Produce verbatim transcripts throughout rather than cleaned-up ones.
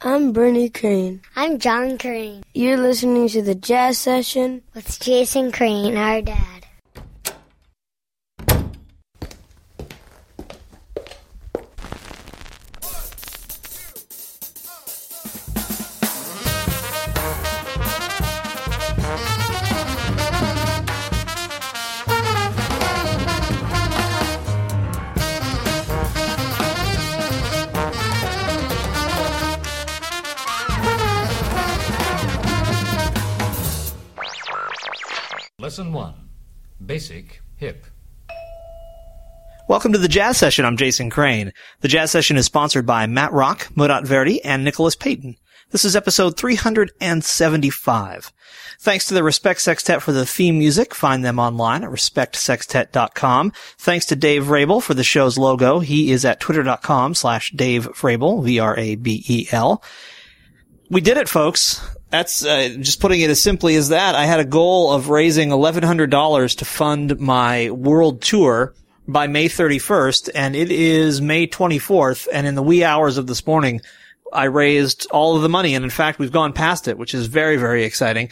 I'm Bernie Crane. I'm John Crane. You're listening to The Jazz Session with Jason Crane, our dad. Lesson one, basic hip. Welcome to The Jazz Session. I'm Jason Crane. The Jazz Session is sponsored by Matt Rock, Murat Verdi, and Nicholas Payton. This is episode three hundred seventy-five. Thanks to the Respect Sextet for the theme music. Find them online at respect sextet dot com. Thanks to Dave Vrabel for the show's logo. He is at twitter.com slash Dave Vrabel, V R A B E L. We did it, folks. That's uh, just putting it as simply as that. I had a goal of raising eleven hundred dollars to fund my world tour by May thirty-first, and it is May twenty-fourth, and in the wee hours of this morning, I raised all of the money, and in fact, we've gone past it, which is very, very exciting.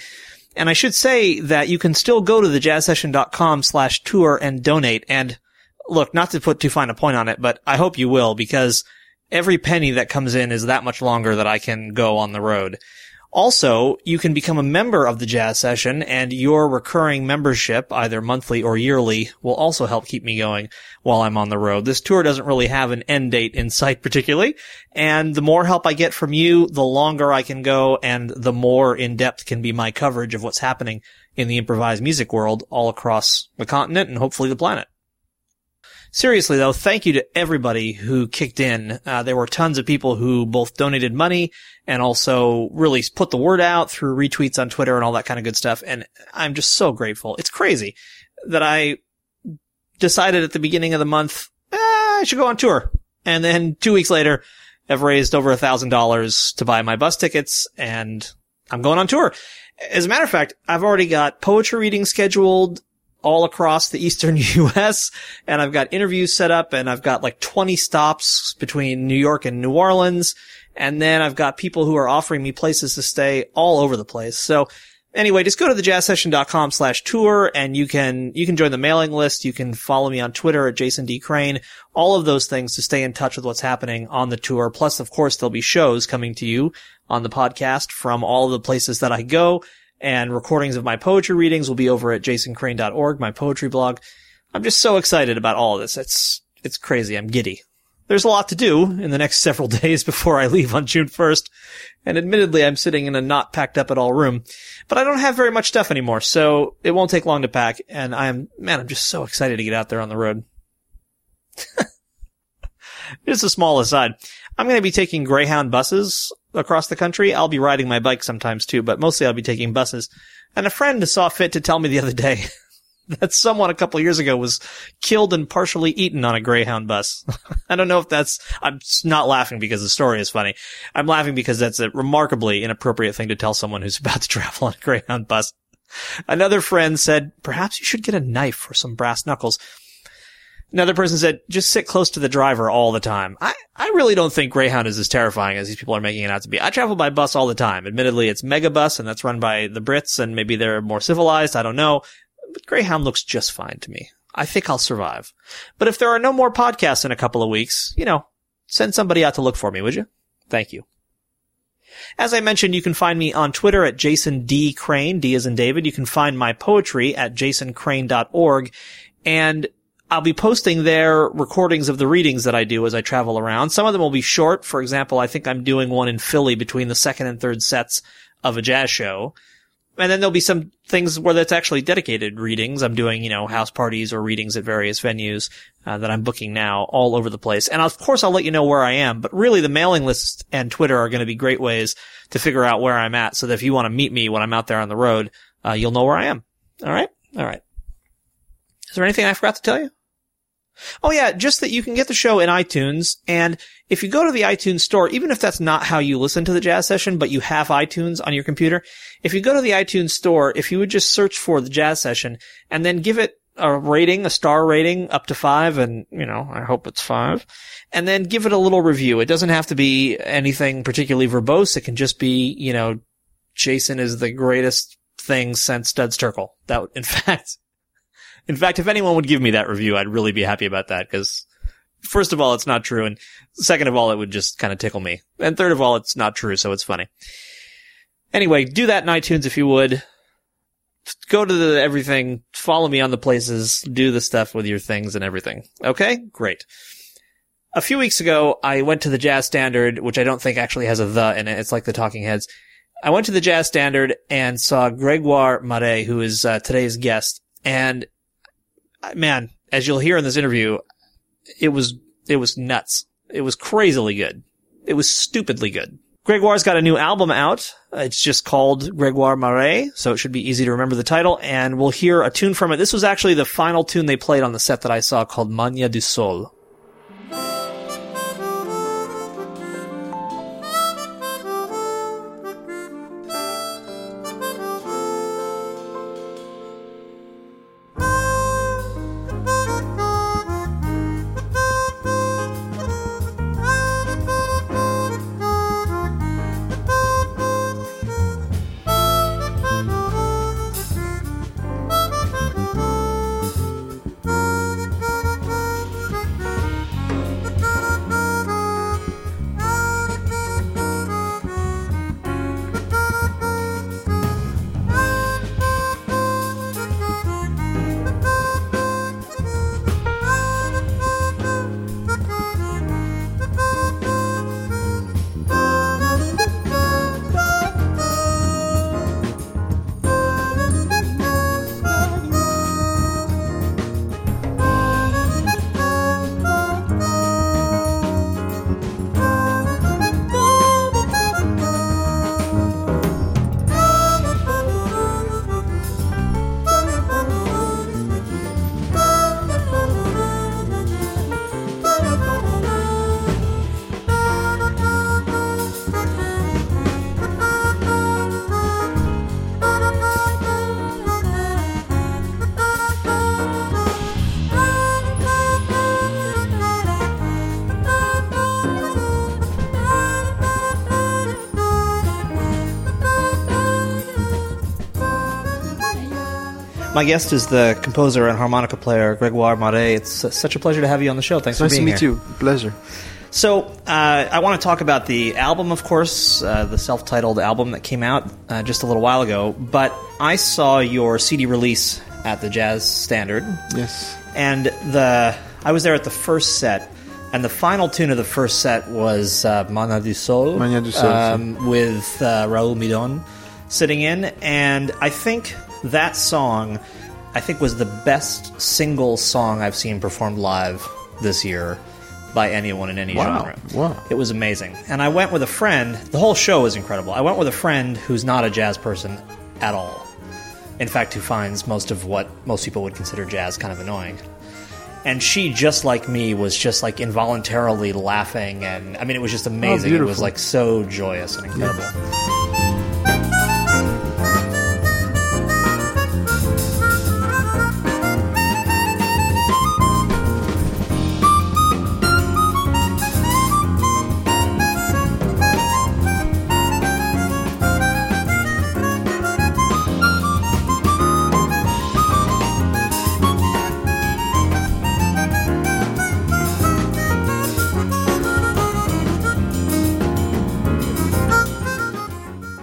And I should say that you can still go to thejazzsession.com slash tour and donate, and look, not to put too fine a point on it, but I hope you will, because every penny that comes in is that much longer that I can go on the road. Also, you can become a member of The Jazz Session, and your recurring membership, either monthly or yearly, will also help keep me going while I'm on the road. This tour doesn't really have an end date in sight particularly, and the more help I get from you, the longer I can go, and the more in-depth can be my coverage of what's happening in the improvised music world all across the continent and hopefully the planet. Seriously, though, thank you to everybody who kicked in. Uh, there were tons of people who both donated money and also really put the word out through retweets on Twitter and all that kind of good stuff. And I'm just so grateful. It's crazy that I decided at the beginning of the month, eh, I should go on tour. And then two weeks later, I've raised over one thousand dollars to buy my bus tickets, and I'm going on tour. As a matter of fact, I've already got poetry reading scheduled all across the eastern U S, and I've got interviews set up, and I've got like twenty stops between New York and New Orleans, and then I've got people who are offering me places to stay all over the place. So anyway, just go to thejazzsession.com slash tour, and you can you can join the mailing list. You can follow me on Twitter at Jason D. Crane, all of those things to stay in touch with what's happening on the tour. Plus, of course, there'll be shows coming to you on the podcast from all of the places that I go. And recordings of my poetry readings will be over at jason crane dot org, my poetry blog. I'm just so excited about all of this. It's it's crazy. I'm giddy. There's a lot to do in the next several days before I leave on June first. And admittedly, I'm sitting in a not packed up at all room. But I don't have very much stuff anymore, so it won't take long to pack. And I'm, man, I'm just so excited to get out there on the road. Just a small aside. I'm going to be taking Greyhound buses across the country. I'll be riding my bike sometimes too, but mostly I'll be taking buses. And a friend saw fit to tell me the other day that someone a couple of years ago was killed and partially eaten on a Greyhound bus. I don't know if that's, I'm not laughing because the story is funny. I'm laughing because that's a remarkably inappropriate thing to tell someone who's about to travel on a Greyhound bus. Another friend said, perhaps you should get a knife or some brass knuckles. Another person said, just sit close to the driver all the time. I, I really don't think Greyhound is as terrifying as these people are making it out to be. I travel by bus all the time. Admittedly, it's Megabus, and that's run by the Brits, and maybe they're more civilized. I don't know. But Greyhound looks just fine to me. I think I'll survive. But if there are no more podcasts in a couple of weeks, you know, send somebody out to look for me, would you? Thank you. As I mentioned, you can find me on Twitter at Jason D. Crane, D as in David. You can find my poetry at jason crane dot org, and I'll be posting there recordings of the readings that I do as I travel around. Some of them will be short. For example, I think I'm doing one in Philly between the second and third sets of a jazz show. And then there'll be some things where that's actually dedicated readings. I'm doing, you know, house parties or readings at various venues uh, that I'm booking now all over the place. And of course, I'll let you know where I am. But really, the mailing list and Twitter are going to be great ways to figure out where I'm at, so that if you want to meet me when I'm out there on the road, uh, you'll know where I am. All right? All right. Is there anything I forgot to tell you? Oh, yeah, just that you can get the show in iTunes, and if you go to the iTunes store, even if that's not how you listen to The Jazz Session, but you have iTunes on your computer, if you go to the iTunes store, if you would just search for The Jazz Session and then give it a rating, a star rating up to five, and, you know, I hope it's five, and then give it a little review. It doesn't have to be anything particularly verbose. It can just be, you know, Jason is the greatest thing since Studs Terkel. That, in fact, in fact, if anyone would give me that review, I'd really be happy about that, because first of all, it's not true, and second of all, it would just kind of tickle me, and third of all, it's not true, so it's funny. Anyway, do that in iTunes if you would. Go to the everything, follow me on the places, do the stuff with your things and everything. Okay? Great. A few weeks ago, I went to the Jazz Standard, which I don't think actually has a the in it. It's like the Talking Heads. I went to the Jazz Standard and saw Gregoire Maret, who is uh, today's guest. And, man, as you'll hear in this interview, it was it was nuts. It was crazily good. It was stupidly good. Gregoire's got a new album out. It's just called Gregoire Maret, so it should be easy to remember the title, and we'll hear a tune from it. This was actually the final tune they played on the set that I saw, called Mania du Soleil. My guest is the composer and harmonica player, Gregoire Maret. It's such a pleasure to have you on the show. Thanks nice for being here. Nice to meet here. You. Pleasure. So uh, I want to talk about the album, of course, uh, the self-titled album that came out uh, just a little while ago. But I saw your C D release at the Jazz Standard. Yes. And the I was there at the first set, and the final tune of the first set was uh, Mania du Soleil, Mania du Soleil um, so. with uh, Raoul Midon sitting in. And I think... that song, I think, was the best single song I've seen performed live this year by anyone in any wow. genre. Wow. It was amazing. And I went with a friend. The whole show was incredible. I went with a friend who's not a jazz person at all. In fact, who finds most of what most people would consider jazz kind of annoying. And she, just like me, was just like involuntarily laughing. And I mean, it was just amazing. Oh, it was like so joyous and incredible. Yeah.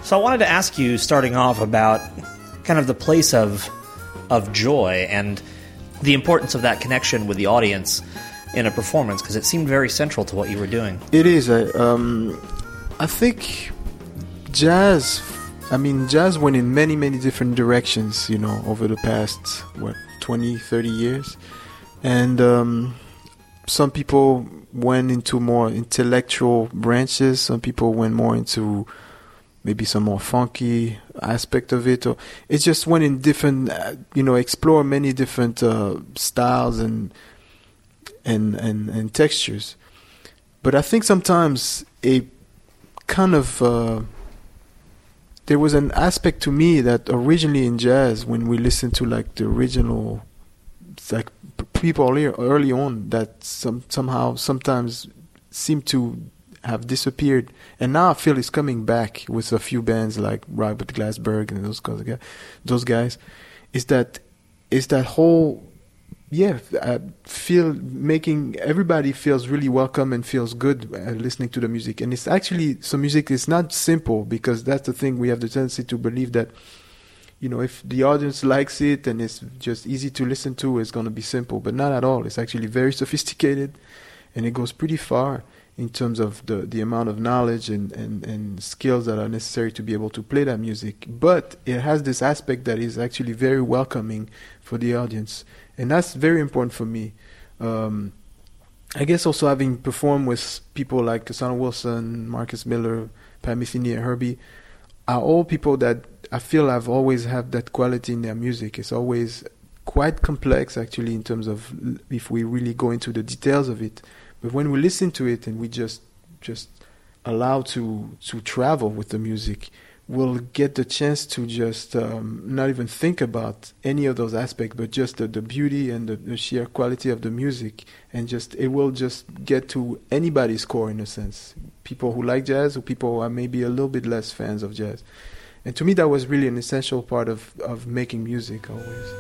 So I wanted to ask you, starting off, about kind of the place of of joy and the importance of that connection with the audience in a performance, because it seemed very central to what you were doing. It is. I, um, I think jazz, I mean, jazz went in many, many different directions, you know, over the past, what, twenty, thirty years. And um, some people went into more intellectual branches. Some people went more into... maybe some more funky aspect of it, or it just went in different, uh, you know, explore many different uh, styles and, and and and textures. But I think sometimes a kind of uh, there was an aspect to me that originally in jazz, when we listened to like the original like people early, early on that some somehow sometimes seem to have disappeared, and now I feel it's coming back with a few bands like Robert Glasper and those guys. Those guys, is that is that whole yeah I feel making everybody feels really welcome and feels good listening to the music. And it's actually some music is not simple, because that's the thing, we have the tendency to believe that, you know, if the audience likes it and it's just easy to listen to, it's going to be simple. But not at all. It's actually very sophisticated, and it goes pretty far in terms of the, the amount of knowledge and, and, and skills that are necessary to be able to play that music. But it has this aspect that is actually very welcoming for the audience. And that's very important for me. Um, I guess also having performed with people like Cassandra Wilson, Marcus Miller, Pat Metheny, and Herbie, are all people that I feel I've always had that quality in their music. It's always quite complex, actually, in terms of if we really go into the details of it. But when we listen to it and we just just allow to to travel with the music, we'll get the chance to just um, not even think about any of those aspects, but just the, the beauty and the, the sheer quality of the music. And just it will just get to anybody's core, in a sense. People who like jazz, or people who are maybe a little bit less fans of jazz. And to me, that was really an essential part of, of making music always.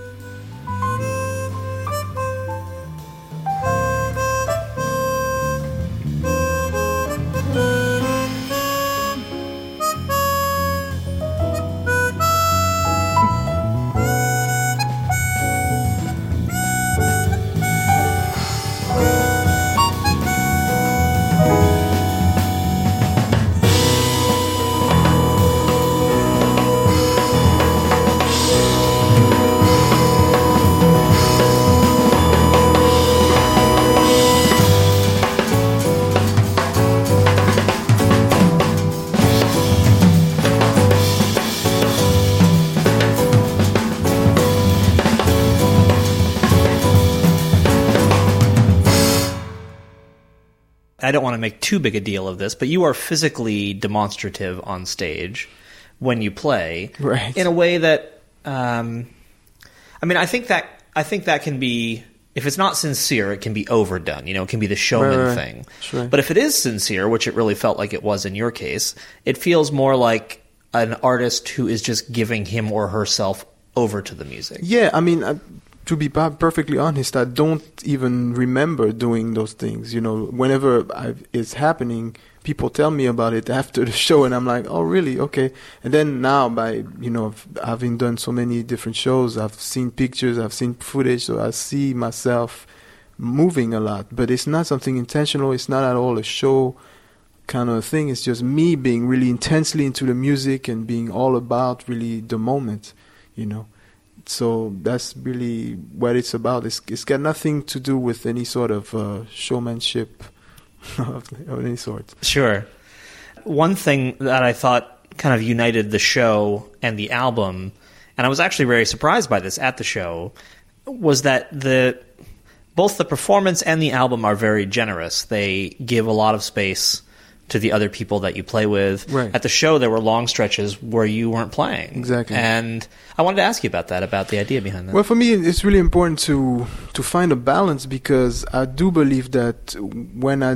I don't want to make too big a deal of this, but you are physically demonstrative on stage when you play, right, in a way that, um, I mean, I think that, I think that can be, if it's not sincere, it can be overdone, you know, it can be the showman right, right. thing. Sure. But if it is sincere, which it really felt like it was in your case, it feels more like an artist who is just giving him or herself over to the music. Yeah. I mean, I- To be perfectly honest, I don't even remember doing those things. You know, whenever I've, it's happening, people tell me about it after the show, and I'm like, oh, really? Okay. And then now, by, you know, having done so many different shows, I've seen pictures, I've seen footage, so I see myself moving a lot. But it's not something intentional. It's not at all a show kind of thing. It's just me being really intensely into the music and being all about really the moment, you know. So that's really what it's about. It's, it's got nothing to do with any sort of uh, showmanship of, of any sort. Sure. One thing that I thought kind of united the show and the album, and I was actually very surprised by this at the show, was that the both the performance and the album are very generous. They give a lot of space to the other people that you play with. Right. At the show, there were long stretches where you weren't playing. Exactly. And I wanted to ask you about that, about the idea behind that. Well, for me, it's really important to to find a balance, because I do believe that when I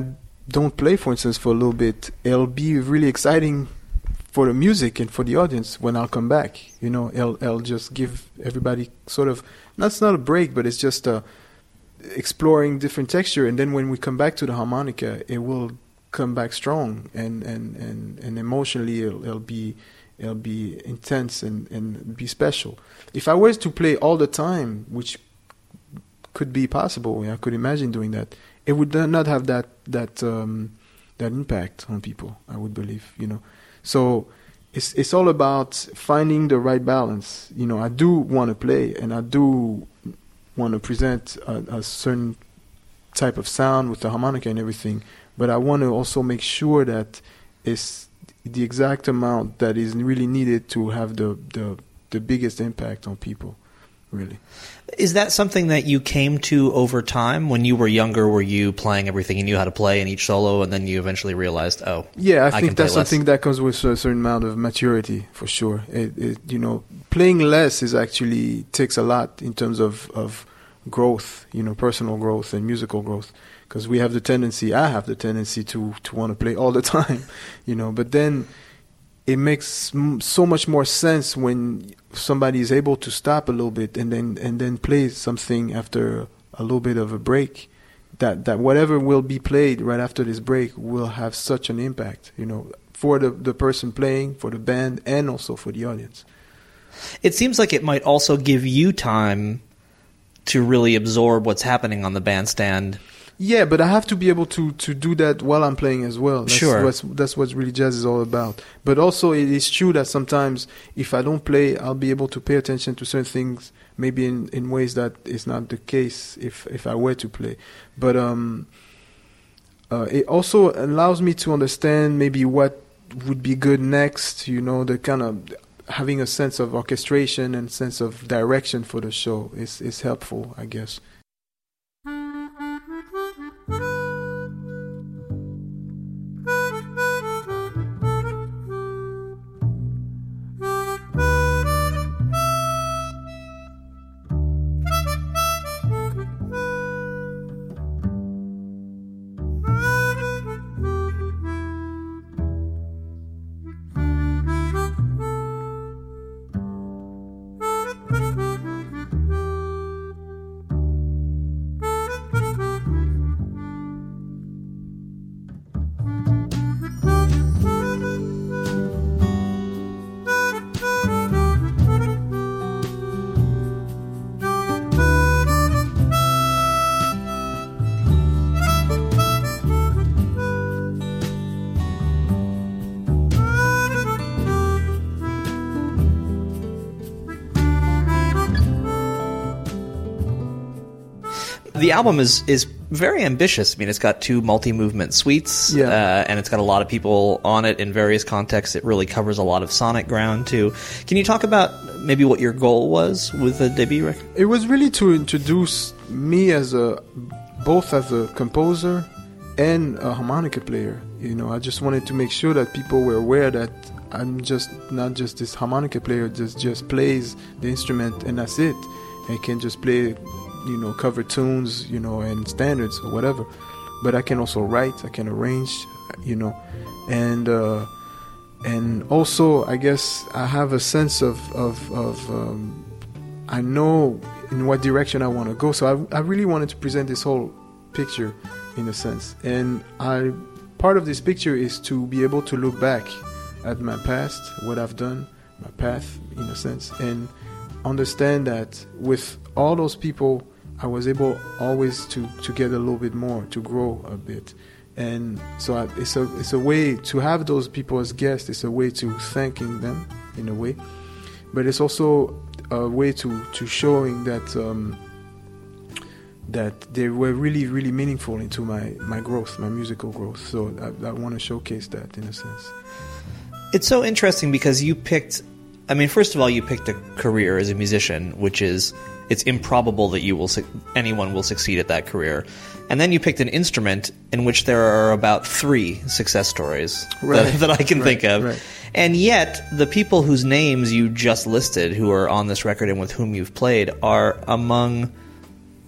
don't play, for instance, for a little bit, it'll be really exciting for the music and for the audience when I'll come back. You know, it'll, it'll just give everybody sort of, that's not a break, but it's just a, exploring different texture. And then when we come back to the harmonica, it will come back strong, and, and, and, and emotionally it'll, it'll be it'll be intense and, and be special. If I was to play all the time, which could be possible, I could imagine doing that, it would not have that that um, that impact on people, I would believe, you know. So it's it's all about finding the right balance. You know, I do want to play, and I do want to present a, a certain type of sound with the harmonica and everything. But I want to also make sure that it's the exact amount that is really needed to have the, the, the biggest impact on people, really. Is that something that you came to over time? When you were younger, were you playing everything you knew how to play in each solo, and then you eventually realized, oh, yeah, I, I think that's something that comes with a certain amount of maturity, for sure. It, it, you know, playing less is actually takes a lot in terms of, of growth, you know, personal growth and musical growth, because we have the tendency, I have the tendency to to want to play all the time, you know, but then it makes m so much more sense when somebody is able to stop a little bit and then and then play something after a little bit of a break, that that whatever will be played right after this break will have such an impact, you know, for the the person playing, for the band, and also for the audience. It seems like it might also give you time to really absorb what's happening on the bandstand. Yeah, but I have to be able to to do that while I'm playing as well. That's, sure. That's, that's what really jazz is all about. But also, it is true that sometimes if I don't play, I'll be able to pay attention to certain things, maybe in, in ways that is not the case if, if I were to play. But um, uh, it also allows me to understand maybe what would be good next, you know, the kind of... having a sense of orchestration and sense of direction for the show is, is helpful, I guess. The album is, is very ambitious. I mean, it's got two multi-movement suites, yeah. uh, and it's got a lot of people on it in various contexts. It really covers a lot of sonic ground, too. Can you talk about maybe what your goal was with the debut record? It was really to introduce me as a both as a composer and a harmonica player. You know, I just wanted to make sure that people were aware that I'm just not just this harmonica player, just just plays the instrument and that's it. I can just play, you know, cover tunes, you know, and standards or whatever, but I can also write, I can arrange, you know, and uh, and also I guess I have a sense of of, of um, I know in what direction I want to go, so I, I really wanted to present this whole picture in a sense, and I part of this picture is to be able to look back at my past, what I've done, my path in a sense, and understand that with all those people I was able always to, to get a little bit more, to grow a bit. And so I, it's a it's a way to have those people as guests. It's a way to thanking them in a way. But it's also a way to, to showing that um, that they were really, really meaningful into my, my growth, my musical growth. So I, I want to showcase that in a sense. It's so interesting because you picked... I mean, first of all, you picked a career as a musician, which is... it's improbable that you will su- anyone will succeed at that career. And then you picked an instrument in which there are about three success stories right. that, that I can right. think of. Right. And yet, the people whose names you just listed, who are on this record and with whom you've played, are among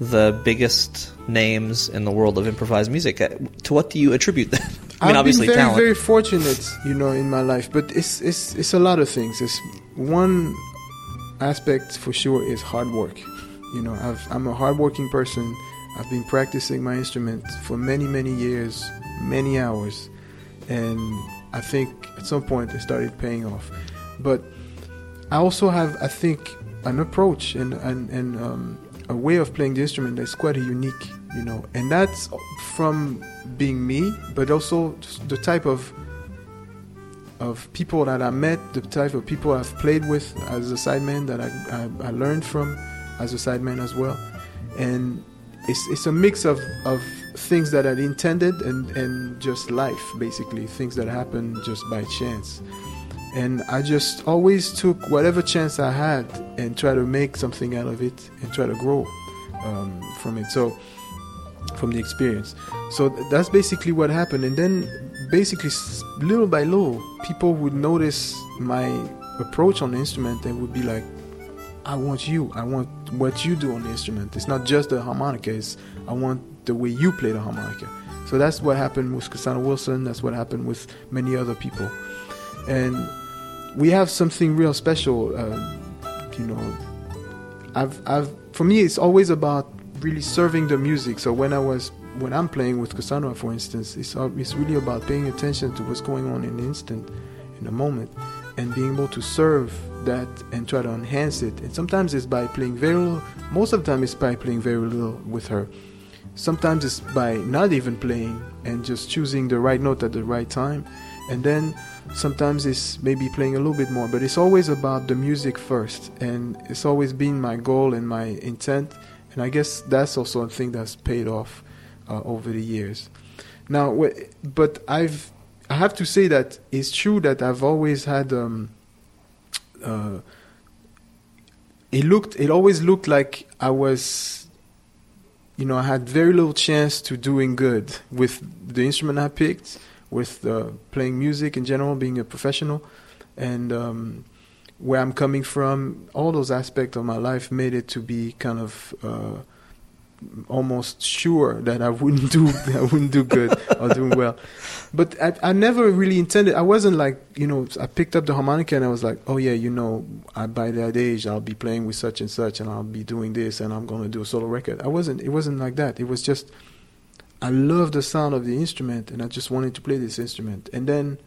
the biggest names in the world of improvised music. To what do you attribute that? I mean, I've obviously been very, talent. very fortunate, you know, in my life, but it's it's it's a lot of things. It's one... aspect for sure is hard work. You know, I've, I'm a hardworking person. I've been practicing my instrument for many, many years, many hours, and I think at some point it started paying off. But I also have, I think, an approach and and, and um, a way of playing the instrument that's quite unique. You know, and that's from being me, but also the type of of people that I met, the type of people I've played with as a sideman that I, I, I learned from as a sideman as well. And it's it's a mix of, of things that I intended and, and just life, basically, things that happen just by chance. And I just always took whatever chance I had and try to make something out of it and try to grow um, from it, so from the experience. So that's basically what happened. And then basically, little by little, people would notice my approach on the instrument and would be like, I want you. I want what you do on the instrument. It's not just the harmonica. It's I want the way you play the harmonica. So that's what happened with Cassandra Wilson. That's what happened with many other people. And we have something real special. Uh, you know, I've, I've. For me, it's always about really serving the music. So when I was, when I'm playing with Cassandra, for instance, it's it's really about paying attention to what's going on in the instant, in the moment, and being able to serve that and try to enhance it. And sometimes it's by playing very little. Most of the time, it's by playing very little with her. Sometimes it's by not even playing and just choosing the right note at the right time. And then sometimes it's maybe playing a little bit more, but it's always about the music first. And it's always been my goal and my intent. And I guess that's also a thing that's paid off uh, over the years. Now, w- but I've, I have to say that it's true that I've always had, um, uh, it looked, it always looked like I was, you know, I had very little chance to doing good with the instrument I picked, with uh, playing music in general, being a professional, and um, where I'm coming from, all those aspects of my life made it to be kind of uh, almost sure that I wouldn't do I wouldn't do good or do well. But I, I never really intended. I wasn't like, you know, I picked up the harmonica and I was like, oh yeah, you know, I, by that age I'll be playing with such and such, and I'll be doing this, and I'm going to do a solo record. I wasn't. It wasn't like that. It was just, I love the sound of the instrument, and I just wanted to play this instrument. And then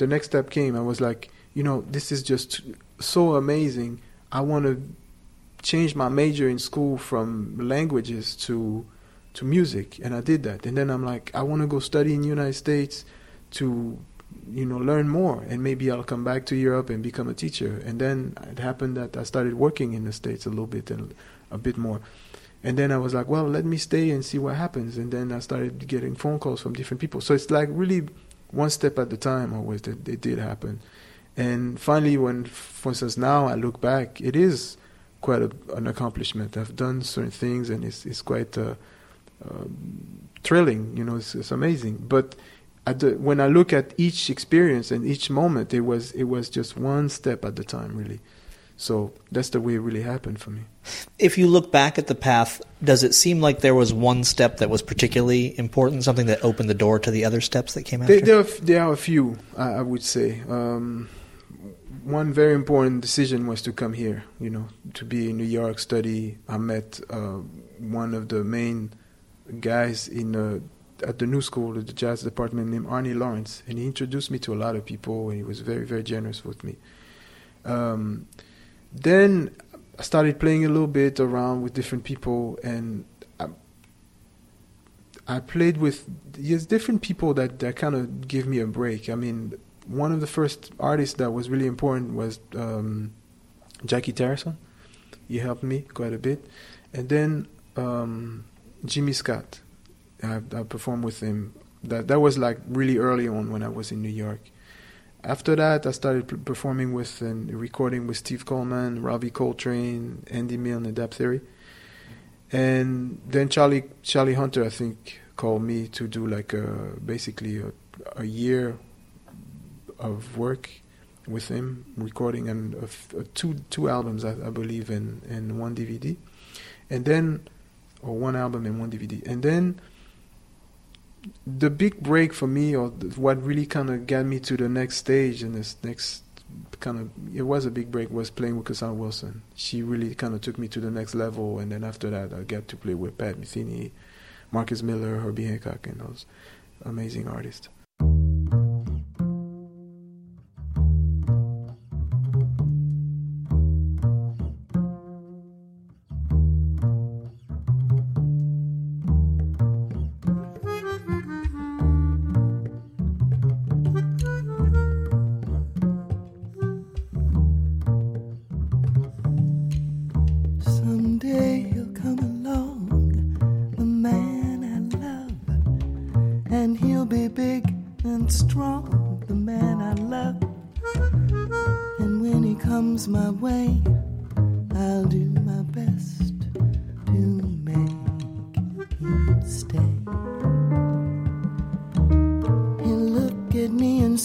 the next step came. I was like, you know, this is just so amazing. I want to change my major in school from languages to to music, and I did that. And then I'm like, I want to go study in the United States to, you know, learn more, and maybe I'll come back to Europe and become a teacher. And then it happened that I started working in the States a little bit and a bit more. And then I was like, well, let me stay and see what happens. And then I started getting phone calls from different people. So it's like really one step at a time always that it did happen. And finally, when, for instance, now I look back, it is quite a, an accomplishment. I've done certain things, and it's it's quite uh, uh, thrilling. You know, it's, it's amazing. But at the, when I look at each experience and each moment, it was it was just one step at a time, really. So that's the way it really happened for me. If you look back at the path, does it seem like there was one step that was particularly important, something that opened the door to the other steps that came after? There, there, are, there are a few, I would say. Um, one very important decision was to come here, you know, to be in New York, study. I met uh, one of the main guys in uh, at the new school, the jazz department, named Arnie Lawrence, and he introduced me to a lot of people, and he was very, very generous with me. Um Then I started playing a little bit around with different people, and I, I played with yes, different people that, that kind of gave me a break. I mean, one of the first artists that was really important was um, Jackie Terrason. He helped me quite a bit. And then um, Jimmy Scott. I, I performed with him. That, that was like really early on when I was in New York. After that, I started performing with and recording with Steve Coleman, Robbie Coltrane, Andy Milne, and Dap Theory. And then Charlie Charlie Hunter, I think, called me to do like a, basically a, a year of work with him, recording and a, a two two albums, I, I believe, and, and one D V D, and then or one album and one D V D, and then. The big break for me, or what really kind of got me to the next stage and this next kind of, it was a big break, was playing with Cassandra Wilson. She really kind of took me to the next level, and then after that, I got to play with Pat Metheny, Marcus Miller, Herbie Hancock, and those amazing artists.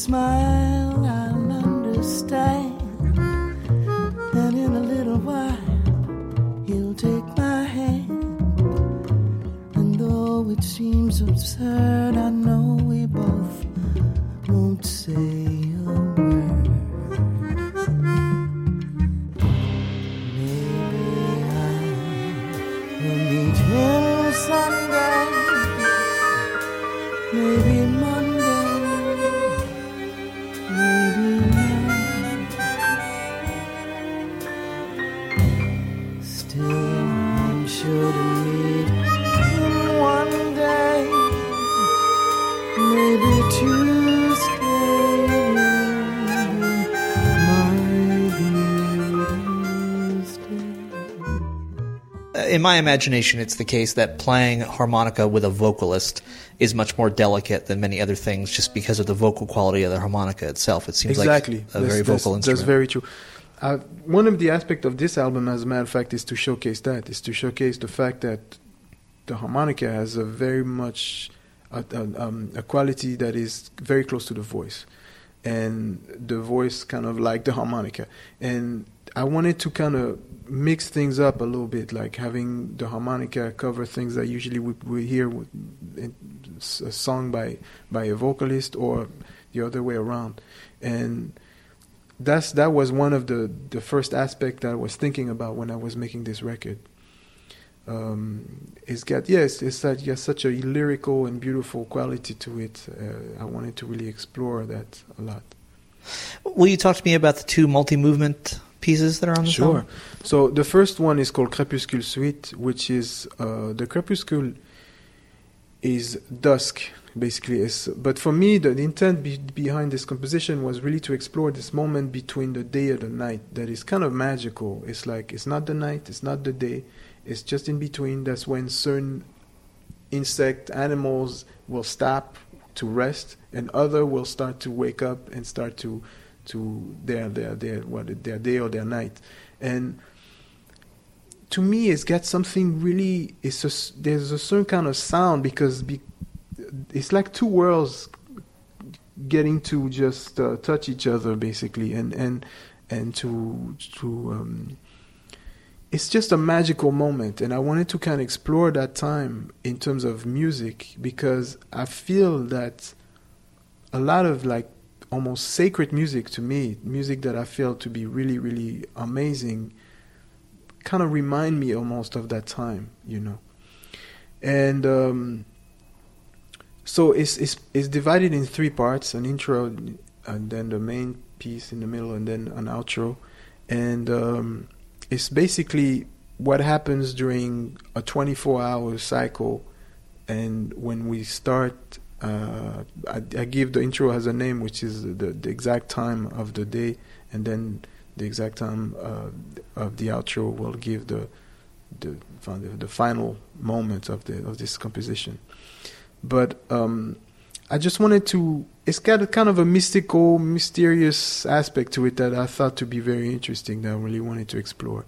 Smile, I'll understand that in a little while. in my imagination, it's the case that playing harmonica with a vocalist is much more delicate than many other things just because of the vocal quality of the harmonica itself. It seems exactly. like a that's, very vocal that's, instrument. That's very true. Uh, one of the aspects of this album, as a matter of fact, is to showcase that, is to showcase the fact that the harmonica has a very much a, a, um, a quality that is very close to the voice. And the voice kind of like the harmonica. And I wanted to kind of mix things up a little bit, like having the harmonica cover things that usually we, we hear with a song by by a vocalist or the other way around. And that's that was one of the, the first aspect that I was thinking about when I was making this record. Um, it's got, yes, it's that, yes, such a lyrical and beautiful quality to it. Uh, I wanted to really explore that a lot. Will you talk to me about the two multi-movement pieces that are on the song? Sure. So the first one is called Crepuscule Suite, which is uh, the crepuscule is dusk, basically. It's, but for me, the, the intent be, behind this composition was really to explore this moment between the day and the night that is kind of magical. It's like, it's not the night, it's not the day. It's just in between. That's when certain insect animals will stop to rest, and other will start to wake up and start to to their their their what their day or their night. And to me, it's got something really. It's a, there's a certain kind of sound because be, it's like two worlds getting to just uh, touch each other, basically, and and and to to. Um, It's just a magical moment, and I wanted to kind of explore that time in terms of music because I feel that a lot of like almost sacred music to me, music that I feel to be really, really amazing, kind of remind me almost of that time, you know. And um, so it's, it's it's divided in three parts: an intro, and then the main piece in the middle, and then an outro, and um, it's basically what happens during a twenty-four hour cycle. And when we start, uh, I, I give the intro as a name, which is the, the exact time of the day, and then the exact time uh, of the outro will give the the the final moment of the of this composition. But um, I just wanted to. It's got a kind of a mystical, mysterious aspect to it that I thought to be very interesting, that I really wanted to explore.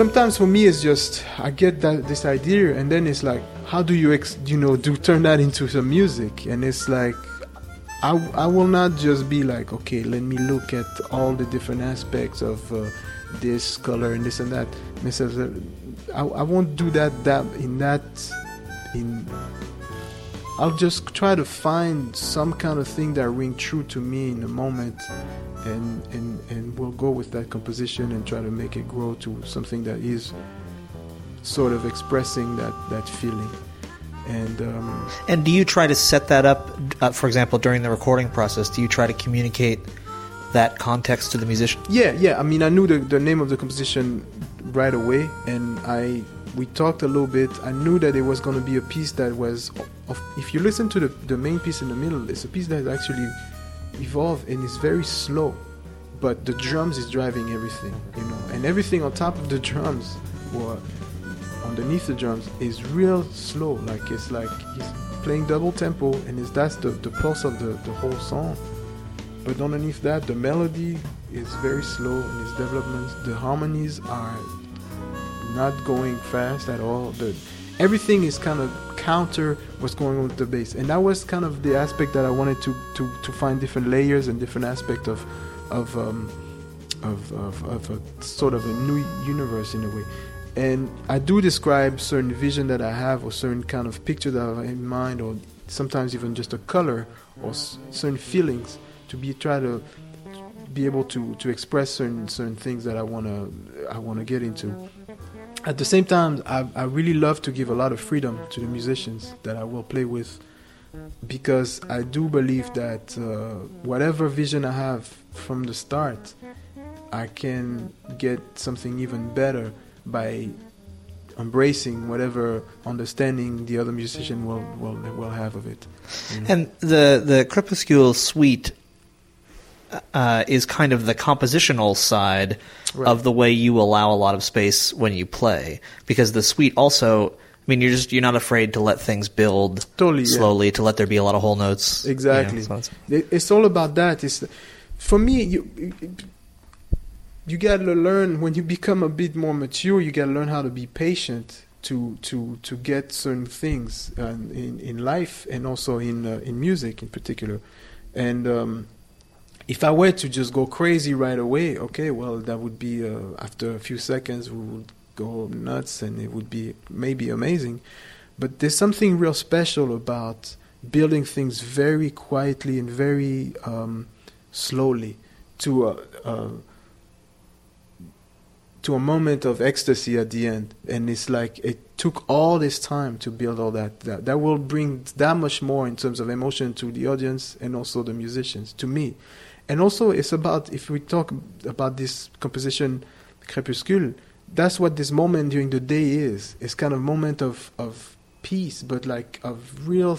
Sometimes for me it's just I get that this idea, and then it's like, how do you ex, you know do turn that into some music? And it's like I, I will not just be like, okay, let me look at all the different aspects of uh, this color and this and that. I, I won't do that that in that in. I'll just try to find some kind of thing that ring true to me in the moment. And, and and we'll go with that composition and try to make it grow to something that is sort of expressing that, that feeling. And um, and do you try to set that up, uh, for example, during the recording process? Do you try to communicate that context to the musician? Yeah, yeah. I mean, I knew the, the name of the composition right away, and I we talked a little bit. I knew that it was going to be a piece that was, of, if you listen to the, the main piece in the middle, it's a piece that actually evolve, and it's very slow, but the drums is driving everything, you know, and everything on top of the drums or underneath the drums is real slow, like it's like he's playing double tempo, and it's, that's the, the pulse of the, the whole song. But underneath that, the melody is very slow, and its developments, the harmonies are not going fast at all. The, everything is kind of counter what's going on with the bass. And that was kind of the aspect that I wanted to, to, to find different layers and different aspects of of, um, of of of a sort of a new universe in a way. And I do describe certain vision that I have or certain kind of picture that I have in mind, or sometimes even just a color or s- certain feelings to be try to be able to, to express certain certain things that I wanna I wanna get into. At the same time, I, I really love to give a lot of freedom to the musicians that I will play with, because I do believe that uh, whatever vision I have from the start, I can get something even better by embracing whatever understanding the other musician will will, will have of it. You know? And the, the Crepuscule Suite uh, is kind of the compositional side, right, of the way you allow a lot of space when you play, because the suite also, I mean, you're just you're not afraid to let things build totally, slowly, yeah, to let there be a lot of whole notes. Exactly, you know, so it's, it's all about that. It's for me. You, you, You gotta learn when you become a bit more mature. You gotta learn how to be patient to to, to get certain things uh, in in life and also in uh, in music in particular. And um, if I were to just go crazy right away, okay, well that would be uh, after a few seconds we would go nuts and it would be maybe amazing. But there's something real special about building things very quietly and very um, slowly to. Uh, uh, to a moment of ecstasy at the end. And it's like it took all this time to build all that. That that will bring that much more in terms of emotion to the audience and also the musicians, to me. And also it's about, if we talk about this composition, Crepuscule, that's what this moment during the day is. It's kind of moment of, of peace, but like of real,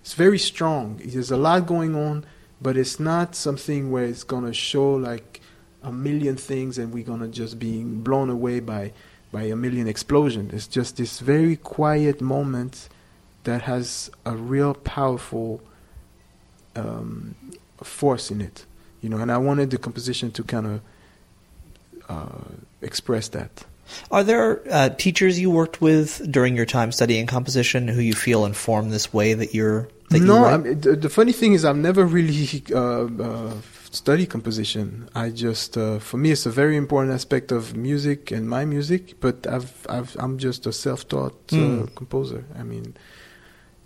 it's very strong. There's a lot going on, but it's not something where it's going to show like a million things and we're gonna just be blown away by by a million explosions. It's just this very quiet moment that has a real powerful um, force in it, you know, and I wanted the composition to kind of uh, express that. Are there uh, teachers you worked with during your time studying composition who you feel informed this way that you're that no you I mean, the, the funny thing is I've never really uh, uh, study composition. I just uh, for me it's a very important aspect of music and my music, but I've, I've, I'm just a self-taught uh, mm. composer. I mean,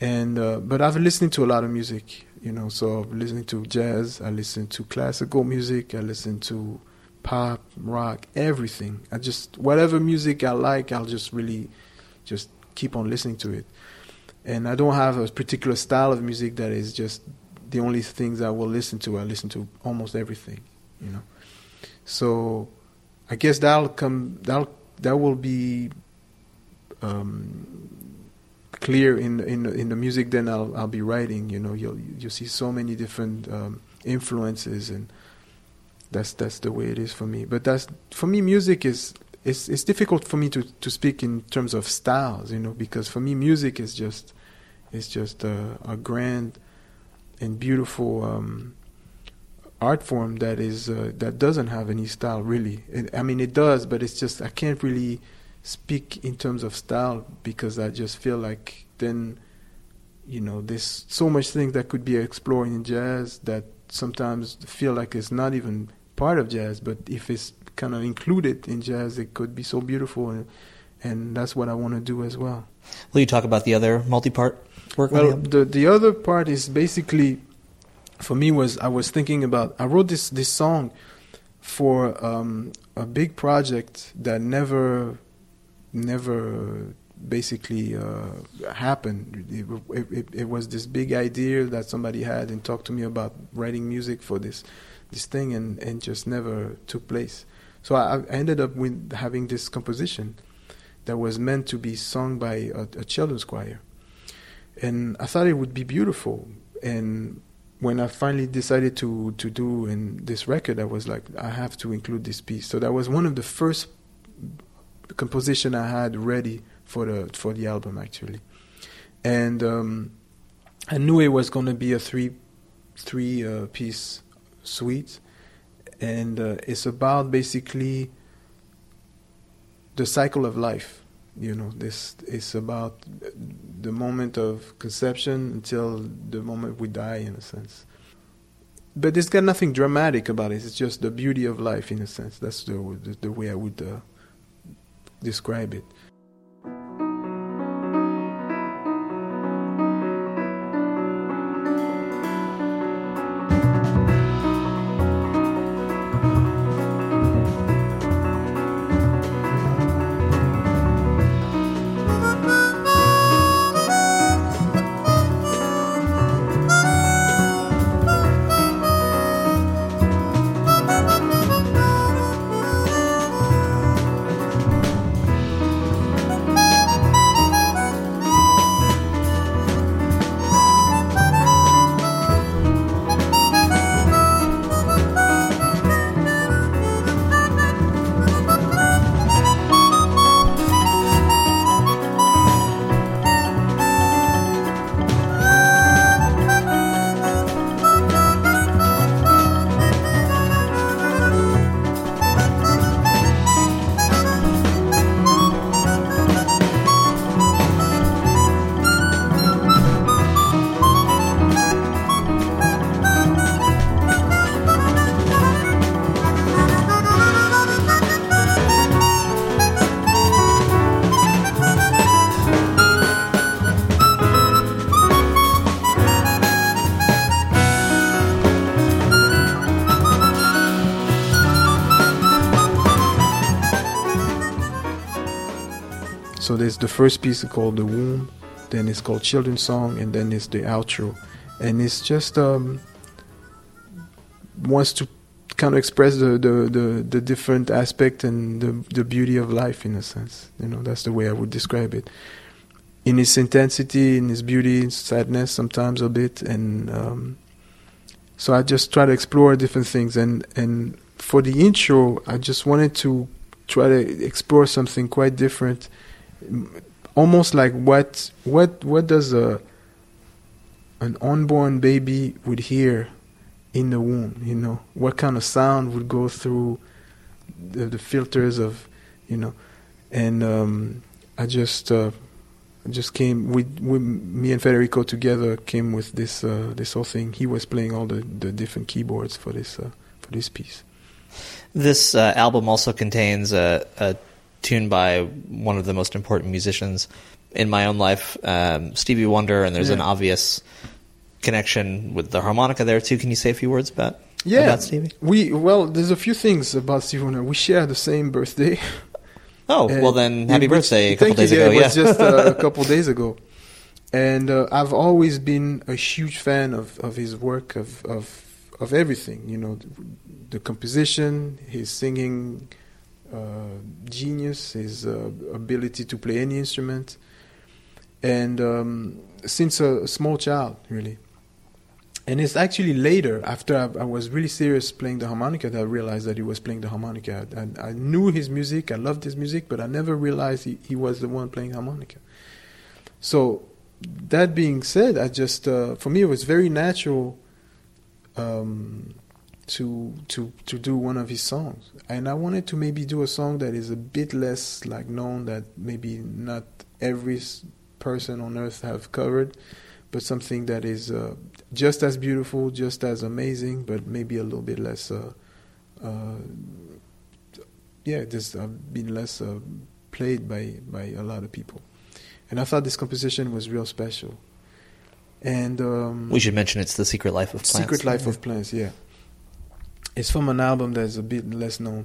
and uh, but I've listened to a lot of music, you know, so listening to jazz, I listen to classical music, I listen to pop, rock, everything. I just whatever music I like, I'll just really just keep on listening to it. And I don't have a particular style of music that is just the only things I will listen to. I listen to almost everything, you know. So I guess that'll come, that'll, that will be um, clear in in in the music then I'll I'll be writing, you know. You'll you see so many different um, influences, and that's that's the way it is for me. But that's for me, music is it's it's difficult for me to, to speak in terms of styles, you know, because for me music is just it's just a, a grand and beautiful um, art form that is uh, that doesn't have any style really. It, I mean, it does, but it's just I can't really speak in terms of style because I just feel like then, you know, there's so much things that could be explored in jazz that sometimes feel like it's not even part of jazz. But if it's kind of included in jazz, it could be so beautiful, and, and that's what I want to do as well. Will you talk about the other multi-part? Well, the the other part is basically, for me, was I was thinking about, I wrote this, this song for um, a big project that never, never basically uh, happened. It, it, it, it was this big idea that somebody had and talked to me about writing music for this, this thing, and, and just never took place. So I, I ended up with having this composition that was meant to be sung by a, a children's choir. And I thought it would be beautiful. And when I finally decided to, to do in this record, I was like, I have to include this piece. So that was one of the first composition I had ready for the for the album, actually. And um, I knew it was going to be a three three uh, piece suite, and uh, it's about basically the cycle of life. You know, this is about the moment of conception until the moment we die, in a sense. But it's got nothing dramatic about it. It's just the beauty of life, in a sense. That's the the, the way I would uh, describe it. So there's the first piece called The Womb, then it's called Children's Song, and then it's the outro. And it's just um, wants to kind of express the, the, the, the different aspect and the, the beauty of life, in a sense. You know, that's the way I would describe it. In its intensity, in its beauty, its sadness sometimes a bit. And um, so I just try to explore different things. And, and for the intro, I just wanted to try to explore something quite different. Almost like what what what does a an unborn baby would hear in the womb? You know, what kind of sound would go through the, the filters of, you know? And um, I just uh, I just came we we me and Federico together came with this uh, this whole thing. He was playing all the, the different keyboards for this uh, for this piece. This uh, album also contains a. a tuned by one of the most important musicians in my own life, um, Stevie Wonder, and there's yeah. an obvious connection with the harmonica there too. Can you say a few words about, yeah. about Stevie? We well, there's a few things about Stevie Wonder. We share the same birthday. Oh, and well then, happy we, birthday we, a couple days you, ago. Yeah, it yeah. was just uh, a couple days ago. And uh, I've always been a huge fan of, of his work, of, of of everything, you know, the, the composition, his singing, Uh, genius, his uh, ability to play any instrument, and um, since a, a small child, really. And it's actually later, after I, I was really serious playing the harmonica, that I realized that he was playing the harmonica. I, I knew his music, I loved his music, but I never realized he, he was the one playing harmonica. So that being said, I just uh, for me it was very natural um to to to do one of his songs, and I wanted to maybe do a song that is a bit less like known, that maybe not every person on earth have covered, but something that is uh, just as beautiful, just as amazing, but maybe a little bit less uh, uh, yeah just uh, been less uh, played by by a lot of people. And I thought this composition was real special. And um, we should mention it's The Secret Life of Plants. Secret Life yeah. of Plants yeah It's from an album that's a bit less known.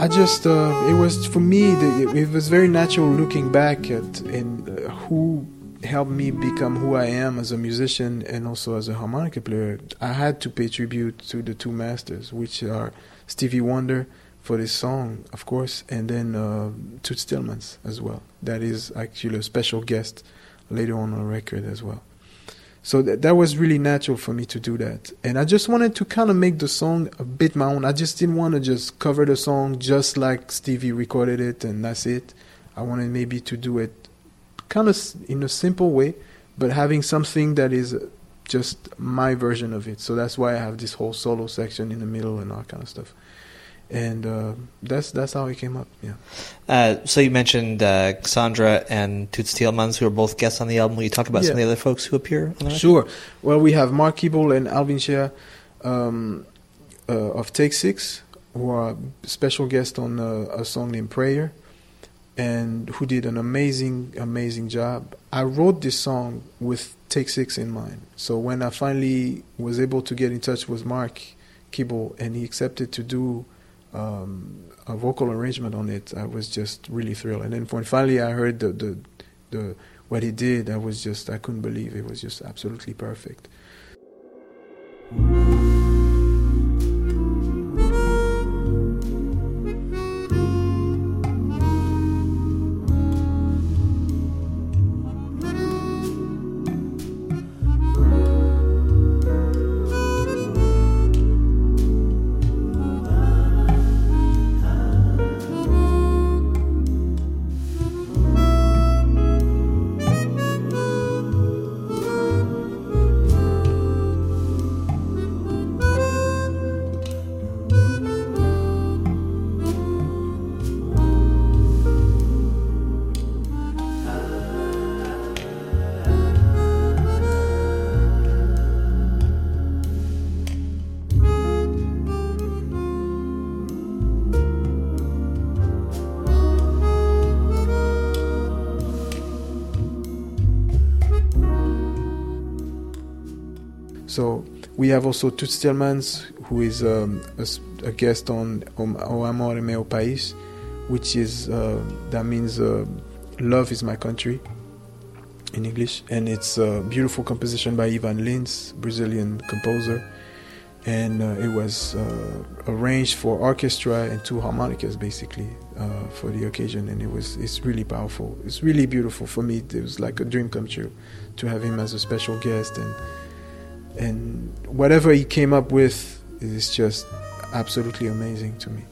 I just, uh, it was, for me, the, it was very natural looking back at and uh, who helped me become who I am as a musician and also as a harmonica player. I had to pay tribute to the two masters, which are Stevie Wonder for this song, of course, and then uh, Toots Thielemans as well. That is actually a special guest later on on the record as well. So th- that was really natural for me to do that. And I just wanted to kind of make the song a bit my own. I just didn't want to just cover the song just like Stevie recorded it and that's it. I wanted maybe to do it kind of in a simple way, but having something that is just my version of it. So that's why I have this whole solo section in the middle and all that kind of stuff. And uh, that's that's how it came up, yeah. Uh, so you mentioned uh, Cassandra and Toots Thielemans, who are both guests on the album. Will you talk about yeah. some of the other folks who appear on the record? Sure. Well, we have Mark Keeble and Alvin Shea um, uh, of Take Six, who are special guests on uh, a song named Prayer, and who did an amazing, amazing job. I wrote this song with Take Six in mind. So when I finally was able to get in touch with Mark Keeble and he accepted to do Um, a vocal arrangement on it, I was just really thrilled. And then when finally I heard the, the the what he did, I was just I couldn't believe it. It was just absolutely perfect. So we have also Toots Thielemans, who is um, a, a guest on O Amor e Meu País, which is, uh, that means uh, Love is My Country in English. And it's a beautiful composition by Ivan Lins, Brazilian composer. And uh, it was uh, arranged for orchestra and two harmonicas, basically, uh, for the occasion. And it was it's really powerful. It's really beautiful. For me, it was like a dream come true to have him as a special guest. and. And whatever he came up with is just absolutely amazing to me.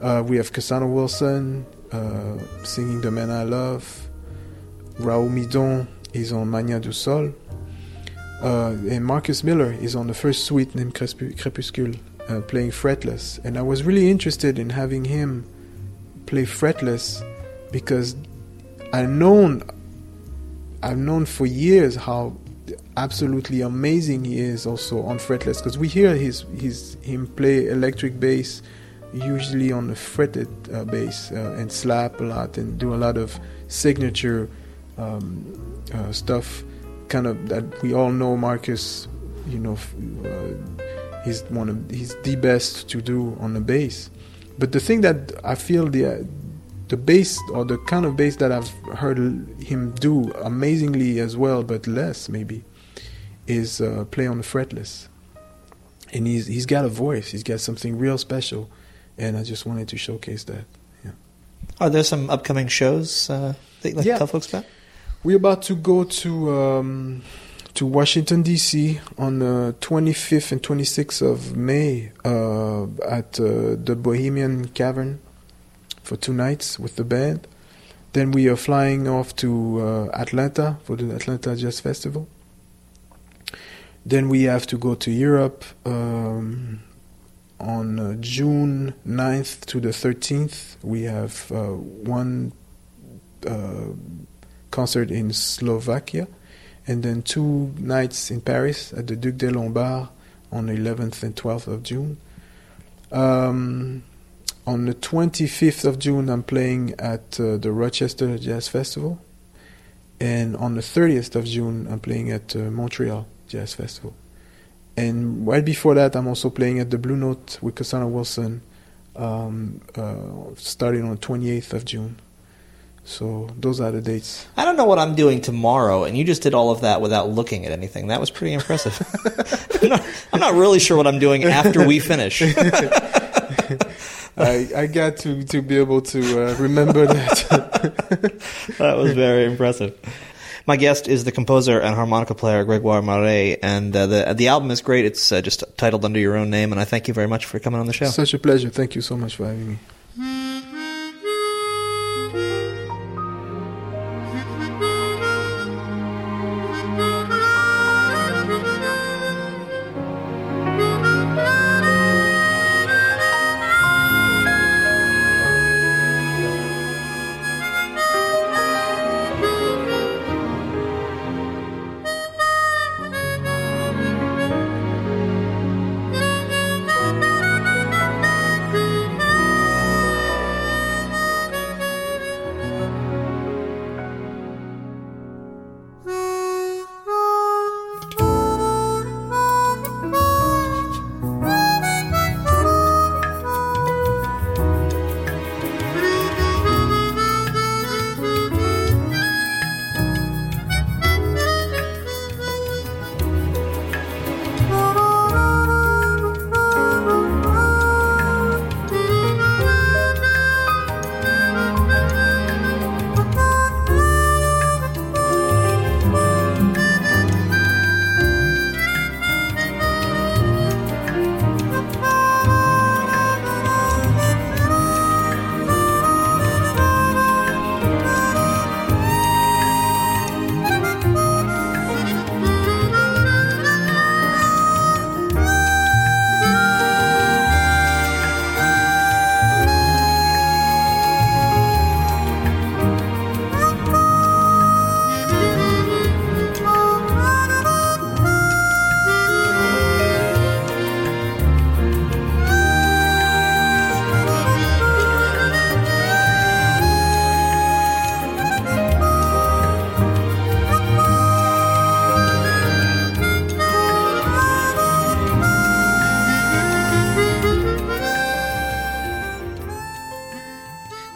Uh, we have Cassandra Wilson uh, singing The Man I Love. Raoul Midon is on Mania du Soleil. Uh, and Marcus Miller is on the first suite named Crepuscule, uh, playing fretless. And I was really interested in having him play fretless because I've known, I've known for years how absolutely amazing he is also on fretless, because we hear his his him play electric bass usually on the fretted uh, bass uh, and slap a lot and do a lot of signature um, uh, stuff, kind of that we all know Marcus, you know, uh, he's one of he's the best to do on the bass. But the thing that I feel the uh, the bass, or the kind of bass that I've heard him do amazingly as well, but less maybe, is uh, play on the fretless. And he's he's got a voice. He's got something real special, and I just wanted to showcase that. Yeah. Are there some upcoming shows uh, that you'd like yeah. to tell folks about? We're about to go to um, to Washington, D C on the twenty-fifth and twenty-sixth of May uh, at uh, the Bohemian Cavern for two nights with the band. Then we are flying off to uh, Atlanta for the Atlanta Jazz Festival. Then we have to go to Europe um, on uh, June ninth to the thirteenth. We have uh, one uh, concert in Slovakia, and then two nights in Paris at the Duc des Lombards on the eleventh and twelfth of June. Um, On the twenty-fifth of June, I'm playing at uh, the Rochester Jazz Festival. And on the thirtieth of June, I'm playing at uh, Montreal Jazz Festival. And right before that, I'm also playing at the Blue Note with Cassandra Wilson um, uh, starting on the twenty-eighth of June. So those are the dates. I don't know what I'm doing tomorrow, and you just did all of that without looking at anything. That was pretty impressive. I'm, not, I'm not really sure what I'm doing after we finish. I, I got to, to be able to uh, remember that. That was very impressive. My guest is the composer and harmonica player Gregoire Maret, and uh, the the album is great. It's uh, just titled under your own name, and I thank you very much for coming on the show. Such a pleasure. Thank you so much for having me.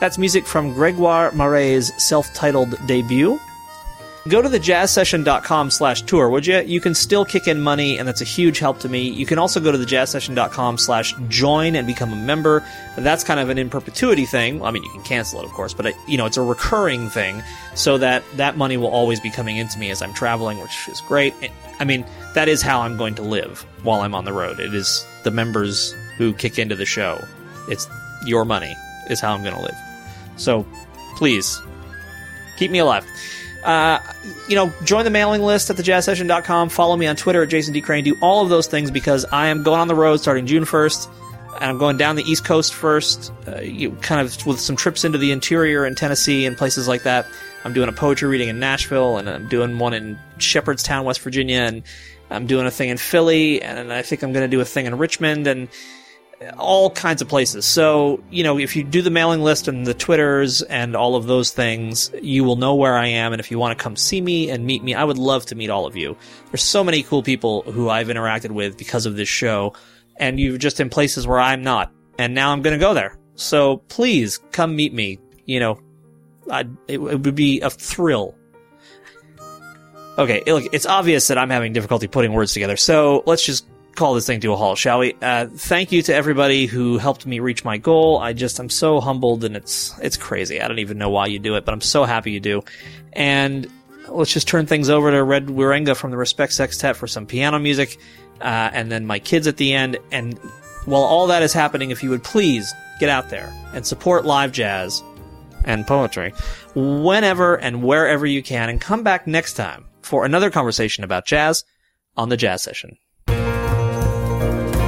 That's music from Gregoire Maret's self-titled debut. Go to thejazzsession.com slash tour, would you? You can still kick in money, and that's a huge help to me. You can also go to thejazzsession.com slash join and become a member. That's kind of an in perpetuity thing. I mean, you can cancel it, of course, but it, you know, it's a recurring thing, so that that money will always be coming into me as I'm traveling, which is great. I mean, that is how I'm going to live while I'm on the road. It is the members who kick into the show. It's your money is how I'm going to live. So, please, keep me alive. Uh, you know, join the mailing list at the jazz session dot com. Follow me on Twitter at Jason D. Crane. Do all of those things because I am going on the road starting June first, and I'm going down the East Coast first, uh, you, kind of with some trips into the interior in Tennessee and places like that. I'm doing a poetry reading in Nashville, and I'm doing one in Shepherdstown, West Virginia, and I'm doing a thing in Philly, and I think I'm going to do a thing in Richmond, and all kinds of places. So, you know, if you do the mailing list and the Twitters and all of those things, you will know where I am. And if you want to come see me and meet me, I would love to meet all of you. There's so many cool people who I've interacted with because of this show, and you're just in places where I'm not. And now I'm going to go there. So please come meet me. You know, I, it, it would be a thrill. Okay, look, it's obvious that I'm having difficulty putting words together. So let's just call this thing to a halt, shall we? Uh, thank you to everybody who helped me reach my goal. I just, I'm so humbled, and it's, it's crazy. I don't even know why you do it, but I'm so happy you do. And let's just turn things over to Red Wieringa from the Respect Sextet for some piano music, uh, and then my kids at the end. And while all that is happening, if you would please get out there and support live jazz and poetry whenever and wherever you can, and come back next time for another conversation about jazz on the Jazz Session. Thank you.